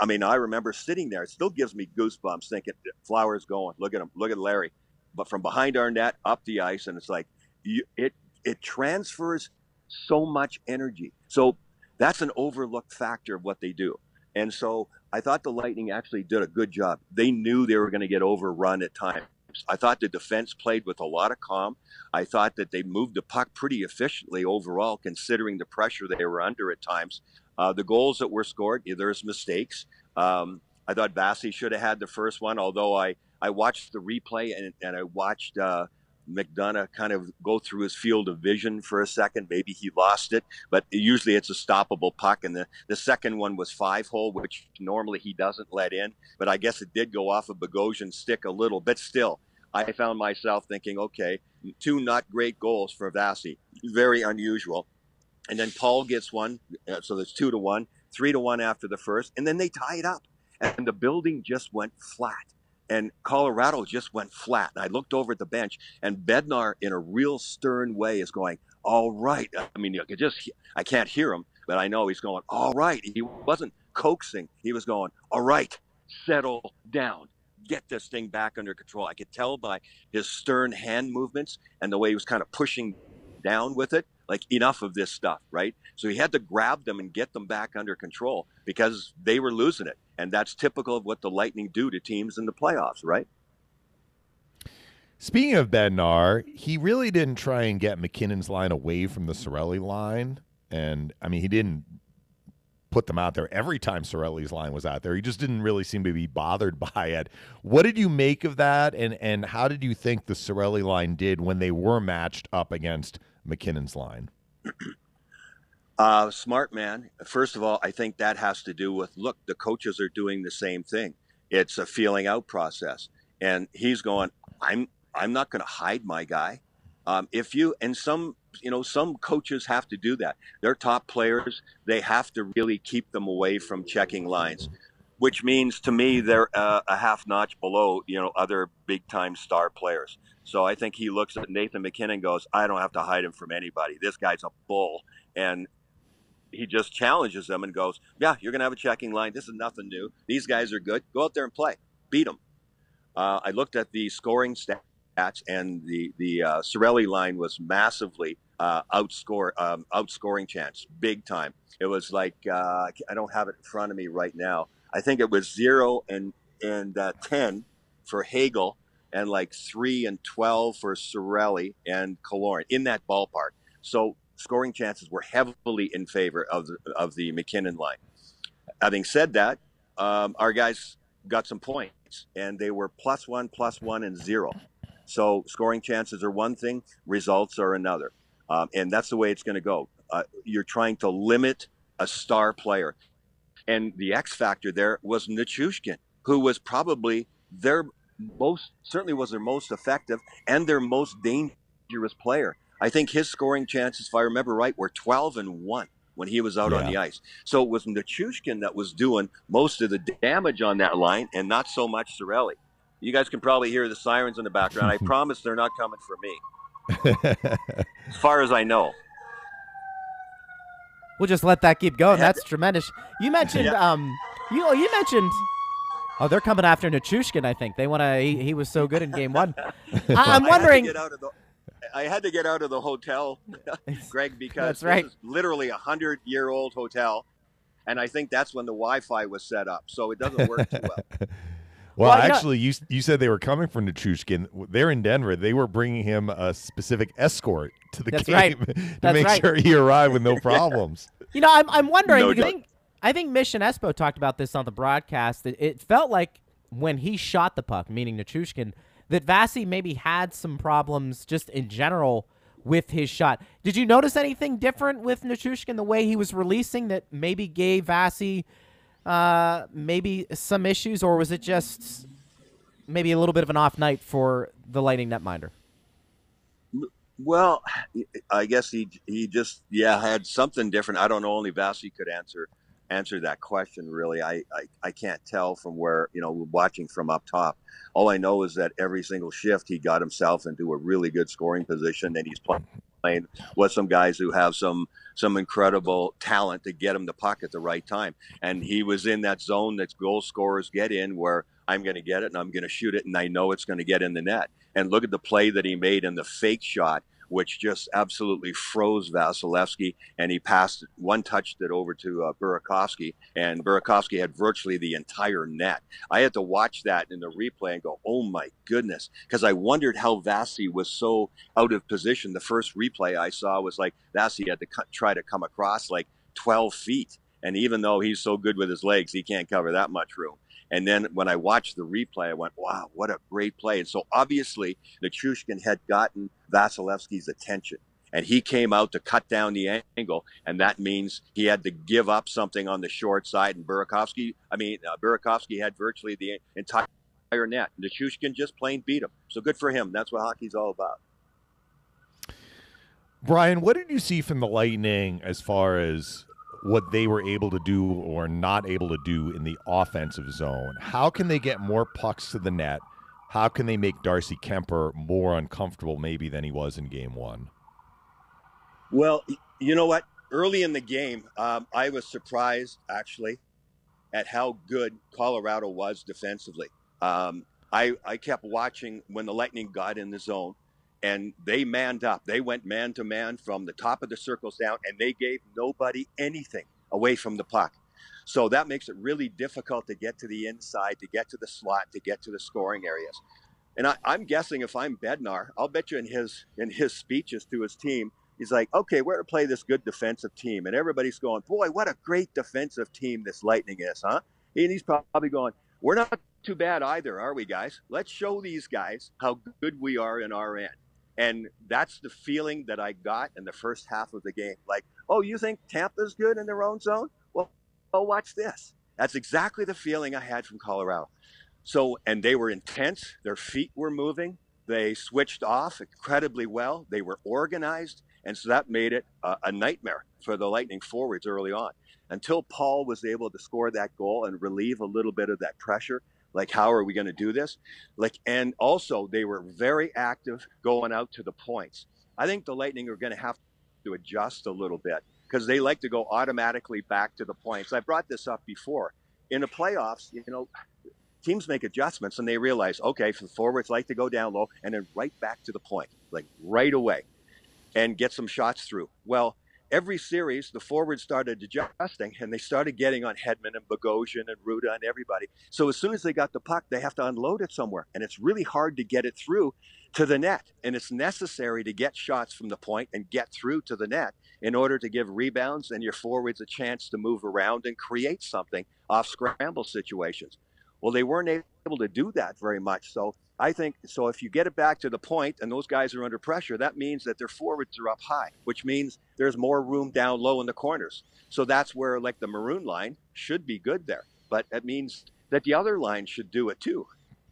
I mean, I remember sitting there. It still gives me goosebumps thinking, Flowers going, look at him, look at Larry. But from behind our net, up the ice, and it's like it transfers so much energy. So that's an overlooked factor of what they do. And so I thought the Lightning actually did a good job. They knew they were going to get overrun at times. I thought the defense played with a lot of calm. I thought that they moved the puck pretty efficiently overall, considering the pressure they were under at times. The goals that were scored, there's mistakes. I thought Vasi should have had the first one, although I watched the replay and I watched McDonough kind of go through his field of vision for a second. Maybe he lost it, but usually it's a stoppable puck. And the second one was 5-hole, which normally he doesn't let in. But I guess it did go off of Bogosian's stick a little, but still. I found myself thinking, okay, two not great goals for Vasi, very unusual. And then Paul gets one, so there's 2-1, 3-1 after the first, and then they tie it up. And the building just went flat, and Colorado just went flat. And I looked over at the bench, and Bednar, in a real stern way, is going, all right. I mean, I can't hear him, but I know he's going, all right. He wasn't coaxing. He was going, all right, settle down. Get this thing back under control. I could tell by his stern hand movements and the way he was kind of pushing down with it, like enough of this stuff, right? So he had to grab them and get them back under control because they were losing it. And that's typical of what the Lightning do to teams in the playoffs, right? Speaking of Bednar, he really didn't try and get McKinnon's line away from the Cirelli line. And, I mean, he didn't put them out there every time Cirelli's line was out there. He just didn't really seem to be bothered by it. What did you make of that, and how did you think the Cirelli line did when they were matched up against McKinnon's line? Smart man. First of all, I think that has to do with, look, the coaches are doing the same thing. It's a feeling out process. And he's going, I'm not going to hide my guy. Some coaches have to do that. Their top players, they have to really keep them away from checking lines. which means to me they're a half notch below, you know, other big time star players. So I think he looks at Nathan McKinnon and goes, I don't have to hide him from anybody. This guy's a bull. And he just challenges them and goes, yeah, you're going to have a checking line. This is nothing new. These guys are good. Go out there and play. Beat them. I looked at the scoring stats, and the Cirelli line was massively outscoring chance, big time. It was like, I don't have it in front of me right now. I think it was 0 and 10 for Hagel, and like 3 and 12 for Cirelli and Killorn, in that ballpark. So scoring chances were heavily in favor of the McKinnon line. Having said that, our guys got some points, and they were +1, +1, and 0. So scoring chances are one thing, results are another. And that's the way it's going to go. You're trying to limit a star player. And the X factor there was Nichushkin, who was probably certainly was their most effective and their most dangerous player. I think his scoring chances, if I remember right, were 12 and 1 when he was out on the ice. So it was Nichushkin that was doing most of the damage on that line, and not so much Cirelli. You guys can probably hear the sirens in the background. I promise they're not coming for me, as far as I know. We'll just let that keep going. That's tremendous. You mentioned, you mentioned. Oh, they're coming after Nichushkin. I think they want to. He was so good in game one. I'm wondering. I had to get out of the hotel, Greg, because this is literally 100-year-old hotel, and I think that's when the Wi-Fi was set up, so it doesn't work too well. Well, actually, you said they were coming for Nichushkin. They're in Denver. They were bringing him a specific escort to the game to make sure he arrived with no problems. You know, I'm wondering. I think Mish and Espo talked about this on the broadcast. It felt like when he shot the puck, meaning Nichushkin, that Vasi maybe had some problems just in general with his shot. Did you notice anything different with Nichushkin, the way he was releasing, that maybe gave Vasi maybe some issues, or was it just maybe a little bit of an off night for the Lightning netminder? Well, I guess he just had something different. I don't know. Only Vasi could answer that question, really. I can't tell from where, you know, watching from up top. All I know is that every single shift he got himself into a really good scoring position, and he's playing with some guys who have some incredible talent to get him the puck at the right time. And he was in that zone that goal scorers get in, where I'm going to get it and I'm going to shoot it, and I know it's going to get in the net. And look at the play that he made in the fake shot, which just absolutely froze Vasilevsky, and he passed it, touched it over to Burakovsky, and Burakovsky had virtually the entire net. I had to watch that in the replay and go, oh my goodness, because I wondered how Vasi was so out of position. The first replay I saw was like Vasi had to try to come across like 12 feet, and even though he's so good with his legs, he can't cover that much room. And then when I watched the replay, I went, wow, what a great play. And so obviously, Nichushkin had gotten Vasilevsky's attention, and he came out to cut down the angle. And that means he had to give up something on the short side. And Burakovsky had virtually the entire net. Nichushkin just plain beat him. So good for him. That's what hockey's all about. Brian, what did you see from the Lightning as far as what they were able to do or not able to do in the offensive zone? How can they get more pucks to the net? How can they make Darcy Kemper more uncomfortable maybe than he was in game one? Well, you know what? Early in the game, I was surprised, actually, at how good Colorado was defensively. I kept watching when the Lightning got in the zone, and they manned up. They went man-to-man from the top of the circles down, and they gave nobody anything away from the puck. So that makes it really difficult to get to the inside, to get to the slot, to get to the scoring areas. And I'm guessing, if I'm Bednar, I'll bet you in his speeches to his team, he's like, okay, we're going to play this good defensive team. And everybody's going, boy, what a great defensive team this Lightning is, huh? And he's probably going, we're not too bad either, are we, guys? Let's show these guys how good we are in our end. And that's the feeling that I got in the first half of the game. Like, oh, you think Tampa's good in their own zone? Well, oh, watch this. That's exactly the feeling I had from Colorado. So, and they were intense. Their feet were moving. They switched off incredibly well. They were organized. And so that made it a nightmare for the Lightning forwards early on. until Paul was able to score that goal and relieve a little bit of that pressure, like, how are we going to do this? Like, and also they were very active going out to the points. I think the Lightning are going to have to adjust a little bit because they like to go automatically back to the points. I brought this up before. In the playoffs, you know, teams make adjustments and they realize, okay, the forwards like to go down low and then right back to the point, like right away, and get some shots through. Well, every series, the forwards started adjusting, and they started getting on Hedman and Bogosian and Ruda and everybody. So as soon as they got the puck, they have to unload it somewhere, and it's really hard to get it through to the net. And it's necessary to get shots from the point and get through to the net in order to give rebounds and your forwards a chance to move around and create something off scramble situations. Well, they weren't able to do that very much, so I think, so if you get it back to the point and those guys are under pressure, that means that their forwards are up high, which means there's more room down low in the corners. So that's where, like, the Maroon line should be good there. But that means that the other line should do it too.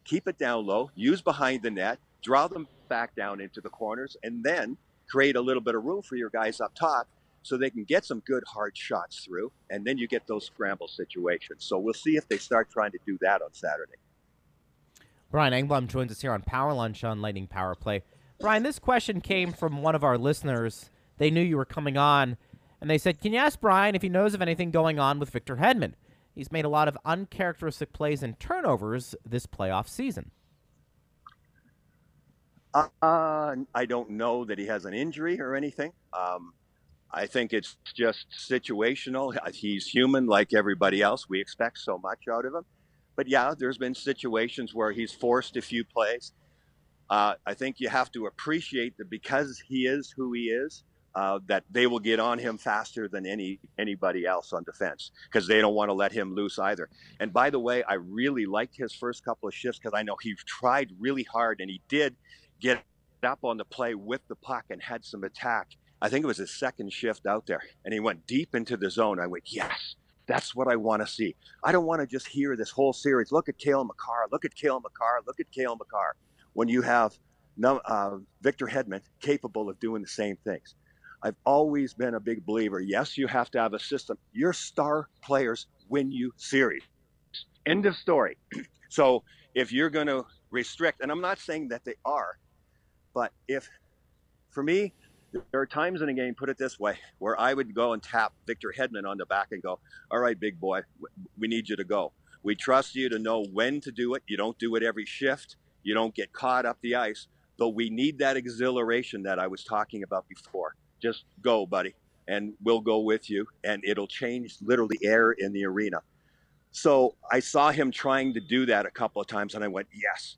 Keep it down low, use behind the net, draw them back down into the corners, and then create a little bit of room for your guys up top so they can get some good hard shots through, and then you get those scramble situations. So we'll see if they start trying to do that on Saturday. Brian Engblom joins us here on Power Lunch on Lightning Power Play. Brian, this question came from one of our listeners. They knew you were coming on, and they said, can you ask Brian if he knows of anything going on with Victor Hedman? He's made a lot of uncharacteristic plays and turnovers this playoff season. I don't know that he has an injury or anything. I think it's just situational. He's human like everybody else. We expect so much out of him. But yeah, there's been situations where he's forced a few plays. I think you have to appreciate that because he is who he is, that they will get on him faster than anybody else on defense because they don't want to let him loose either. And by the way, I really liked his first couple of shifts because I know he tried really hard and he did get up on the play with the puck and had some attack. I think it was his second shift out there and he went deep into the zone. I went, yes. That's what I want to see. I don't want to just hear this whole series. Look at Kale Makar. Look at Kale Makar. Look at Kale Makar. When you have Victor Hedman capable of doing the same things. I've always been a big believer. Yes, you have to have a system. Your star players win you series. End of story. So if you're going to restrict, and I'm not saying that they are, but if, for me, there are times in a game, put it this way, where I would go and tap Victor Hedman on the back and go, all right, big boy, we need you to go. We trust you to know when to do it. You don't do it every shift. You don't get caught up the ice. But we need that exhilaration that I was talking about before. Just go, buddy, and we'll go with you. And it'll change literally air in the arena. So I saw him trying to do that a couple of times, and I went, yes,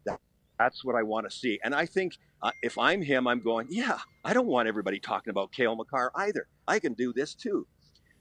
that's what I want to see. And I think if I'm him, I'm going, yeah, I don't want everybody talking about Kale Makar either. I can do this too.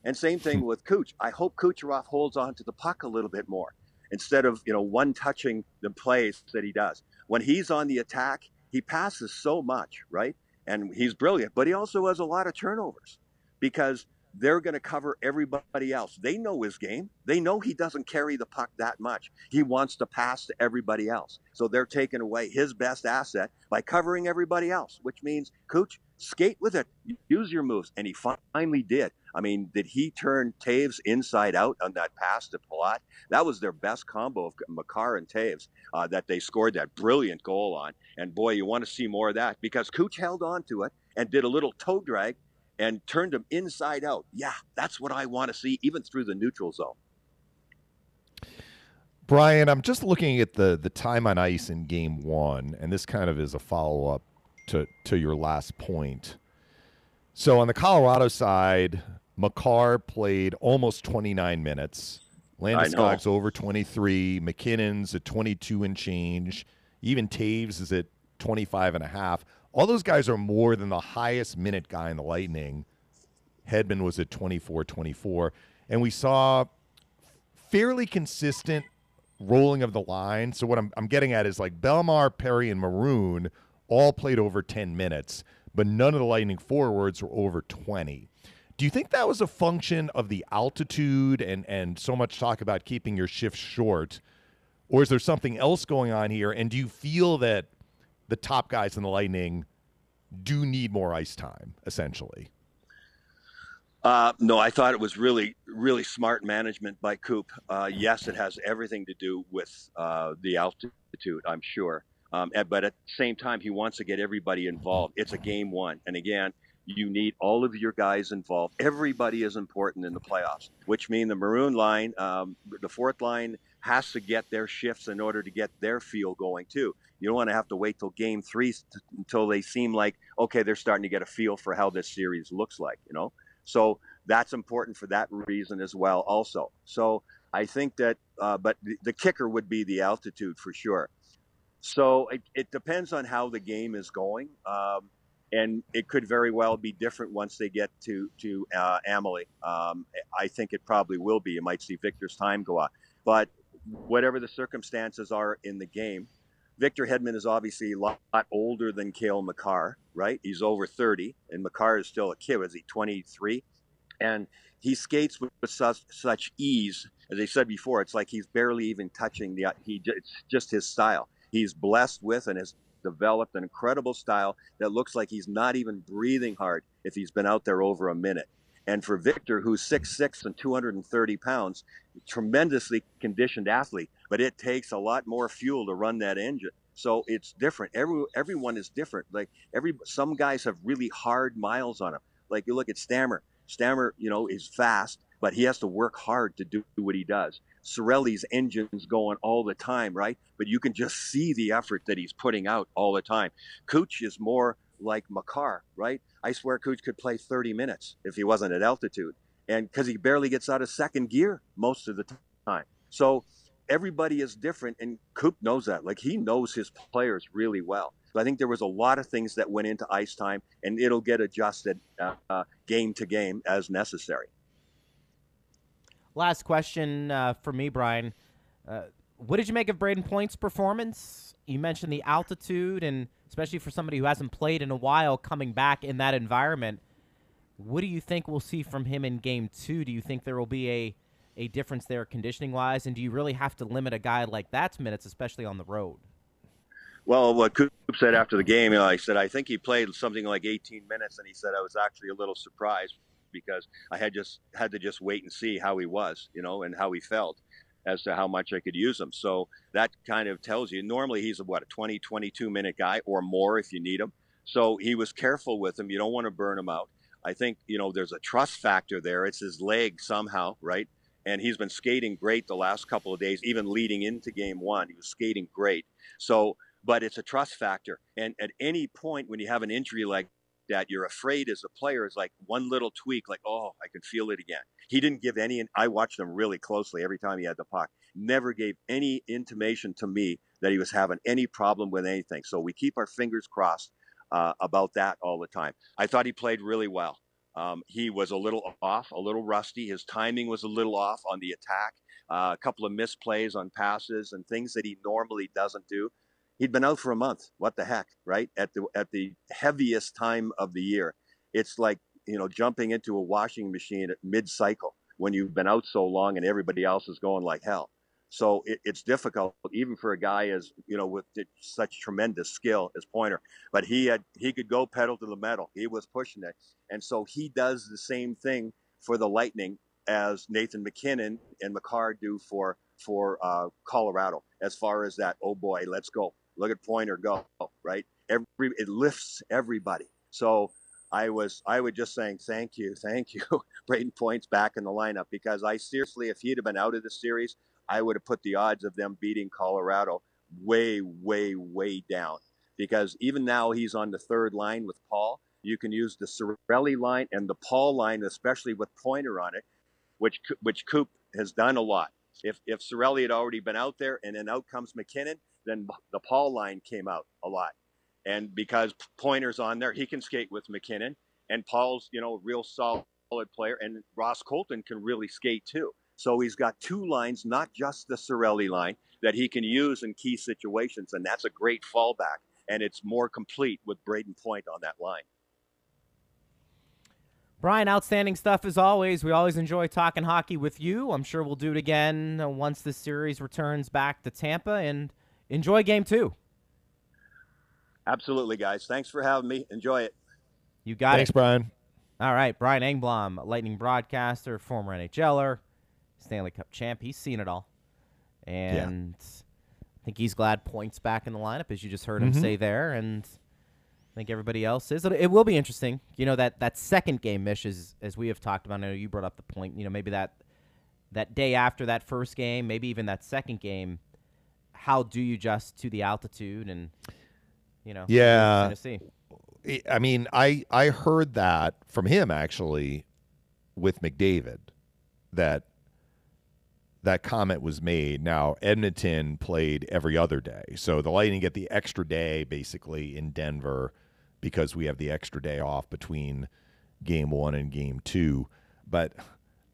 And same thing with Kuch. I hope Kucherov holds on to the puck a little bit more instead of, you know, one-touching the plays that he does. When he's on the attack, he passes so much, right? And he's brilliant, but he also has a lot of turnovers because they're going to cover everybody else. They know his game. They know he doesn't carry the puck that much. He wants to pass to everybody else. So they're taking away his best asset by covering everybody else, which means, Cooch, skate with it. Use your moves. And he finally did. I mean, did he turn Taves inside out on that pass to Palat? That was their best combo of Makar and Taves that they scored that brilliant goal on. And, boy, you want to see more of that because Cooch held on to it and did a little toe drag and turned him inside out. Yeah, that's what I want to see, even through the neutral zone. Brian, I'm just looking at the time on ice in Game 1, and this kind of is a follow-up to your last point. So on the Colorado side, Makar played almost 29 minutes. Landeskog's over 23. McKinnon's at 22 and change. Even Taves is at 25 and a half. All those guys are more than the highest minute guy in the Lightning. Hedman was at 24-24. And we saw fairly consistent rolling of the line. So what I'm getting at is like Bellemare, Perry, and Maroon all played over 10 minutes, but none of the Lightning forwards were over 20. Do you think that was a function of the altitude and so much talk about keeping your shifts short? Or is there something else going on here? And do you feel that the top guys in the Lightning do need more ice time, essentially? No, I thought it was really, really smart management by Coop. Yes, it has everything to do with the altitude, I'm sure. But at the same time, he wants to get everybody involved. It's a game one. And again, you need all of your guys involved. Everybody is important in the playoffs, which means the Maroon line, the fourth line, has to get their shifts in order to get their feel going too. You don't want to have to wait till game three until they seem like, okay, they're starting to get a feel for how this series looks like, you know? So that's important for that reason as well also. So I think that, but the kicker would be the altitude for sure. So it depends on how the game is going. And it could very well be different once they get to Amalie. I think it probably will be. You might see Victor's time go on. But whatever the circumstances are in the game, Victor Hedman is obviously a lot older than Cale Makar, right? He's over 30, and Makar is still a kid. Is he 23? And he skates with such ease. As I said before, it's like he's barely even touching the – it's just his style. He's blessed with and has developed an incredible style that looks like he's not even breathing hard if he's been out there over a minute. And for Victor, who's 6'6" and 230 pounds, tremendously conditioned athlete, but it takes a lot more fuel to run that engine. So it's different. Everyone is different. Like some guys have really hard miles on them. Like you look at Stammer. Stammer, you know, is fast, but he has to work hard to do what he does. Cirelli's engine's going all the time, right? But you can just see the effort that he's putting out all the time. Cooch is more like Makar, right? I swear Cooch could play 30 minutes if he wasn't at altitude, and because he barely gets out of second gear most of the time. So everybody is different, and Coop knows that. Like, he knows his players really well. So I think there was a lot of things that went into ice time, and it'll get adjusted game to game as necessary. Last question for me, Brian. What did you make of Braden Point's performance? You mentioned the altitude, and especially for somebody who hasn't played in a while coming back in that environment, what do you think we'll see from him in game two? Do you think there will be a difference there conditioning-wise, and do you really have to limit a guy like that's minutes, especially on the road? Well, what Coop said after the game, you know, I said, I think he played something like 18 minutes, and he said, I was actually a little surprised because I had to just wait and see how he was, you know, and how he felt, as to how much I could use him. So that kind of tells you, normally he's a 20, 22-minute guy or more if you need him. So he was careful with him. You don't want to burn him out. I think, you know, there's a trust factor there. It's his leg somehow, right? And he's been skating great the last couple of days, even leading into game one. He was skating great. So, but it's a trust factor. And at any point when you have an injury like that, you're afraid as a player is like one little tweak, like, oh, I can feel it again. He didn't give any, and I watched him really closely every time he had the puck, never gave any intimation to me that he was having any problem with anything. So we keep our fingers crossed about that all the time. I thought he played really well. He was a little off, a little rusty. His timing was a little off on the attack, a couple of misplays on passes and things that he normally doesn't do. He'd been out for a month. What the heck, right? At the heaviest time of the year. It's like, you know, jumping into a washing machine at mid-cycle when you've been out so long and everybody else is going like hell. So it's difficult, even for a guy as, you know, with such tremendous skill as Pointer. But he could go pedal to the metal. He was pushing it. And so he does the same thing for the Lightning as Nathan McKinnon and Makar do for Colorado, as far as that, oh boy, let's go. Look at Pointer go, right? It lifts everybody. So I would just saying, thank you. Braden Point's back in the lineup, because I seriously, if he'd have been out of the series, I would have put the odds of them beating Colorado way, way, way down. Because even now he's on the third line with Paul. You can use the Cirelli line and the Paul line, especially with Pointer on it, which Coop has done a lot. If Cirelli had already been out there and then out comes McKinnon, then the Paul line came out a lot. And because Pointer's on there, he can skate with McKinnon. And Paul's, you know, a real solid player. And Ross Colton can really skate too. So he's got two lines, not just the Cirelli line, that he can use in key situations. And that's a great fallback. And it's more complete with Braden Point on that line. Brian, outstanding stuff as always. We always enjoy talking hockey with you. I'm sure we'll do it again once this series returns back to Tampa. And enjoy game two. Absolutely, guys. Thanks for having me. Enjoy it. You got it. Thanks, Brian. All right, Brian Engblom, Lightning broadcaster, former NHLer, Stanley Cup champ. He's seen it all. And I think he's glad Point's back in the lineup, as you just heard him say there. And I think everybody else is. It will be interesting. You know, that second game, Mish, as we have talked about, I know you brought up the point, you know, maybe that day after that first game, maybe even that second game, how do you adjust to the altitude and, you know. Yeah. See. I mean, I heard that from him, actually, with McDavid, that comment was made. Now, Edmonton played every other day. So the Lightning get the extra day, basically, in Denver because we have the extra day off between Game 1 and Game 2. But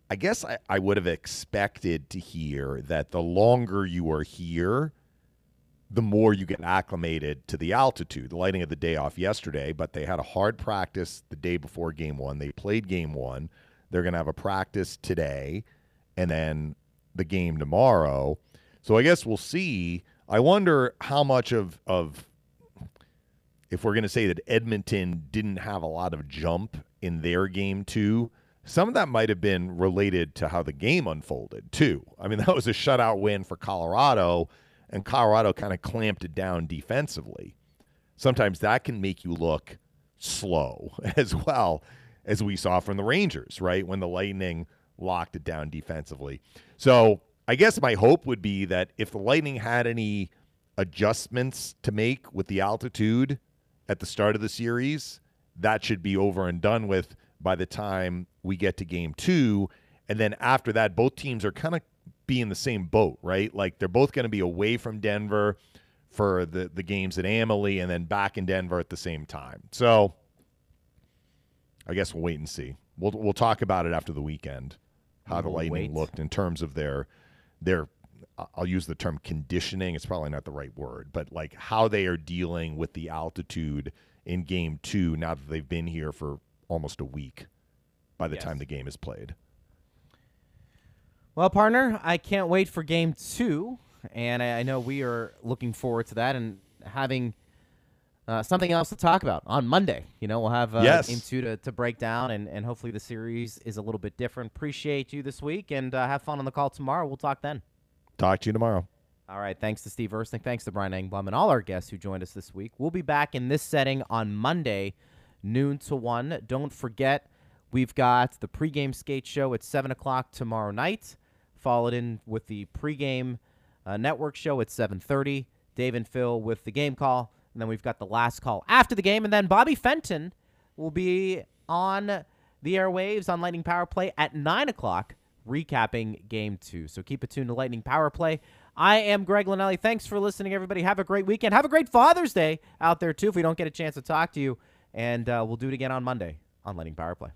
I guess I would have expected to hear that the longer you are here, the more you get acclimated to the altitude. The Lightning had the day off yesterday, but they had a hard practice the day before Game 1. They played Game 1. They're going to have a practice today and then the game tomorrow. So I guess we'll see. I wonder how much of if we're going to say that Edmonton didn't have a lot of jump in their Game 2, some of that might have been related to how the game unfolded, too. I mean, that was a shutout win for Colorado, and Colorado kind of clamped it down defensively. Sometimes that can make you look slow as well, as we saw from the Rangers, right, when the Lightning locked it down defensively. So I guess my hope would be that if the Lightning had any adjustments to make with the altitude at the start of the series, that should be over and done with by the time we get to Game 2. And then after that, both teams are kind of be in the same boat, right? Like they're both going to be away from Denver for the games at Amalie and then back in Denver at the same time. So I guess we'll wait and see. We'll talk about it after the weekend, how the Lightning looked in terms of their I'll use the term conditioning. It's probably not the right word, but like how they are dealing with the altitude in Game 2 now that they've been here for almost a week by the time the game is played. Well, partner, I can't wait for Game 2, and I know we are looking forward to that and having something else to talk about on Monday. You know, we'll have Game 2 to break down, and hopefully the series is a little bit different. Appreciate you this week, and have fun on the call tomorrow. We'll talk then. Talk to you tomorrow. All right, thanks to Steve Ersling, thanks to Brian Engblom, and all our guests who joined us this week. We'll be back in this setting on Monday, noon to 1. Don't forget, we've got the pregame skate show at 7 o'clock tomorrow night. Follow it in with the pregame network show at 7:30. Dave and Phil with the game call. And then we've got the last call after the game. And then Bobby Fenton will be on the airwaves on Lightning Power Play at 9 o'clock, recapping Game 2. So keep it tuned to Lightning Power Play. I am Greg Linnelli. Thanks for listening, everybody. Have a great weekend. Have a great Father's Day out there, too, if we don't get a chance to talk to you. And we'll do it again on Monday on Lightning Power Play.